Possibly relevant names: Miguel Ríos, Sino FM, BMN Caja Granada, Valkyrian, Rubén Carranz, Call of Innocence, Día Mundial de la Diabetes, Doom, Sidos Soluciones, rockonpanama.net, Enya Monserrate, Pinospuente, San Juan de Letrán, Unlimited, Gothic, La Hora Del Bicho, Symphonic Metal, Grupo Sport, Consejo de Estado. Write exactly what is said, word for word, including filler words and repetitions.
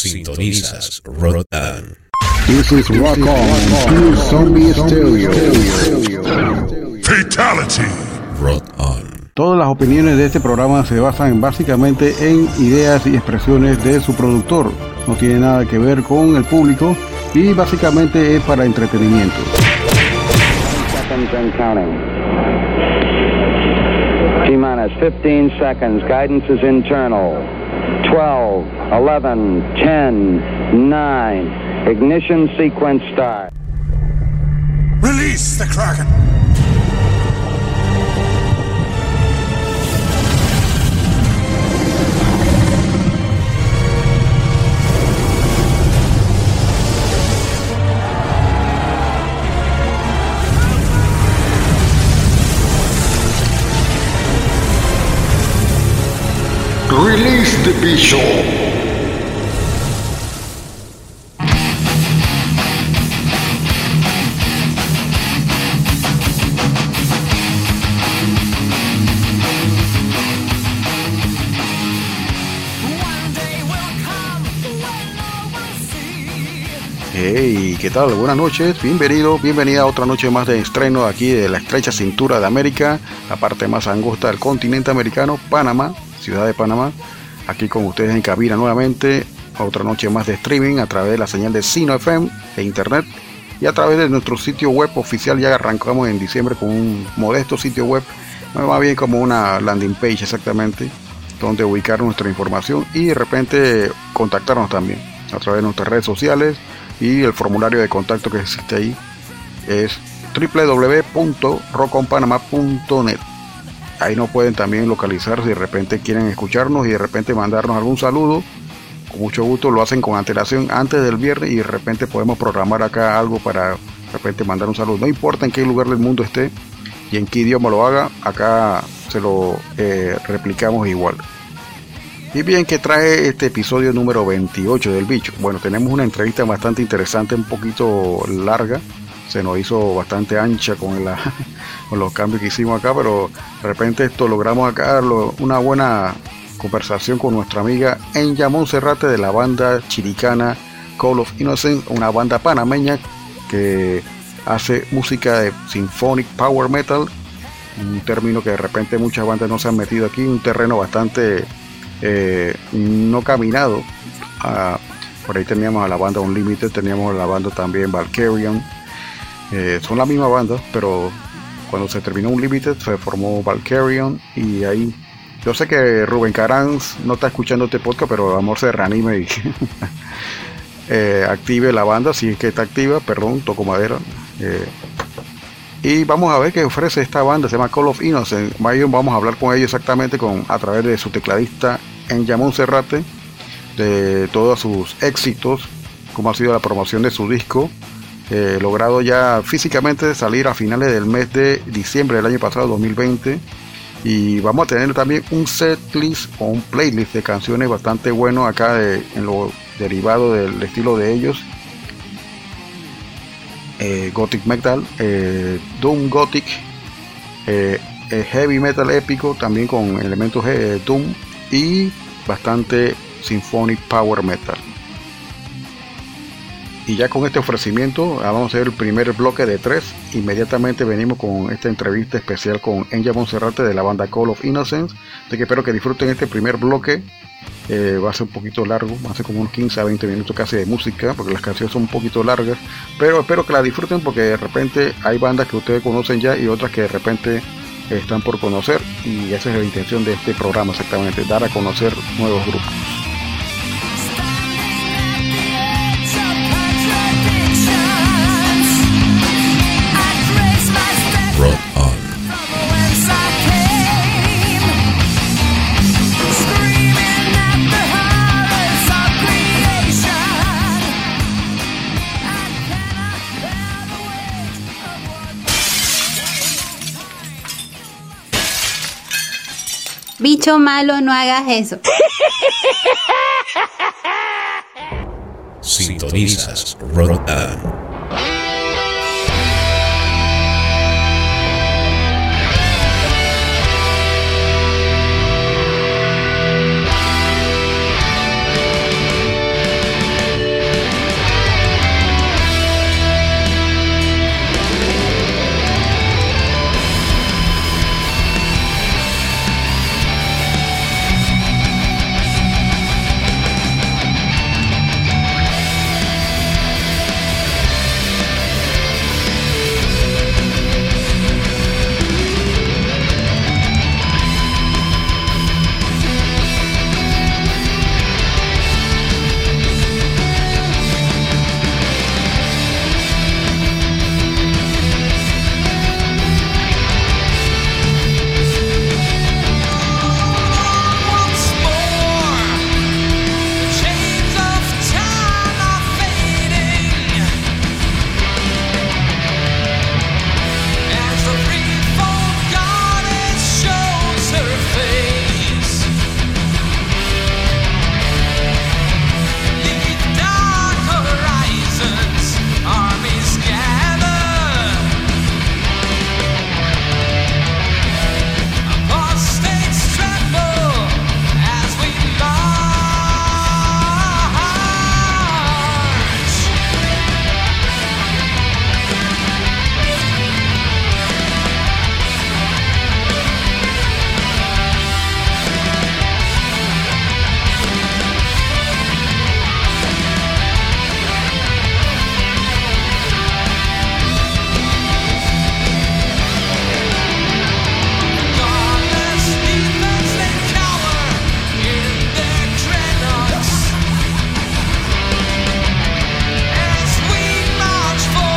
Sintonizas Rock On. This is Rock On, Zombie Stereo. Fatality. Rock On. Todas las opiniones de este programa se basan básicamente en ideas y expresiones de su productor. No tiene nada que ver con el público y básicamente es para entretenimiento. T-minus fifteen seconds. Guidance is internal. twelve, eleven, ten, nine. Ignition sequence start. Release the Kraken. Release the Bishop. Hey, ¿qué tal? Buenas noches, bienvenido, bienvenida a otra noche más de estreno aquí de la estrecha cintura de América, la parte más angosta del continente americano, Panamá, ciudad de Panamá. Aquí con ustedes en cabina nuevamente, otra noche más de streaming a través de la señal de Sino F M e internet y a través de nuestro sitio web oficial. Ya arrancamos en diciembre con un modesto sitio web, más bien como una landing page exactamente, donde ubicar nuestra información y de repente contactarnos también a través de nuestras redes sociales. Y el formulario de contacto que existe ahí es doble u doble u doble u punto rock on panama punto net. Ahí nos pueden también localizar si de repente quieren escucharnos y de repente mandarnos algún saludo. Con mucho gusto lo hacen con antelación antes del viernes y de repente podemos programar acá algo para de repente mandar un saludo. No importa en qué lugar del mundo esté y en qué idioma lo haga, acá se lo eh, replicamos igual. Y bien, ¿qué trae este episodio número veintiocho del Bicho? Bueno, tenemos una entrevista bastante interesante, un poquito larga. Se nos hizo bastante ancha con, la, con los cambios que hicimos acá, pero de repente esto logramos acá lo, una buena conversación con nuestra amiga Enya Monserrate de la banda chiricana Call of Innocence, una banda panameña que hace música de Symphonic Power Metal, un término que de repente muchas bandas no se han metido aquí, un terreno bastante... Eh, no caminado. Ah, por ahí teníamos a la banda Unlimited, teníamos a la banda también Valkyrian, eh, son la misma banda, pero cuando se terminó Unlimited se formó Valkyrian y ahí yo sé que Rubén Carranz no está escuchando este podcast, pero amor se reanime y eh, active la banda, si es que está activa, perdón, toco madera. eh, Y vamos a ver qué ofrece esta banda, se llama Call of Innocence. Vamos a hablar con ellos exactamente con, a través de su tecladista Enya Monserrate, de todos sus éxitos, cómo ha sido la promoción de su disco, eh, logrado ya físicamente salir a finales del mes de diciembre del año pasado, dos mil veinte. Y vamos a tener también un setlist o un playlist de canciones bastante bueno acá de, en lo derivado del estilo de ellos. Eh, Gothic Metal, eh, Doom Gothic, eh, eh, Heavy Metal épico, también con elementos eh, Doom y bastante Symphonic Power Metal. Y ya con este ofrecimiento vamos a hacer el primer bloque de tres. Inmediatamente venimos con esta entrevista especial con Enya Monserrate de la banda Call of Innocence. Así que espero que disfruten este primer bloque. Eh, va a ser un poquito largo, va a ser como unos quince a veinte minutos casi de música, porque las canciones son un poquito largas, pero espero que la disfruten porque de repente hay bandas que ustedes conocen ya y otras que de repente están por conocer, y esa es la intención de este programa exactamente, dar a conocer nuevos grupos. Bicho malo, no hagas eso. Sintonizas Rock On.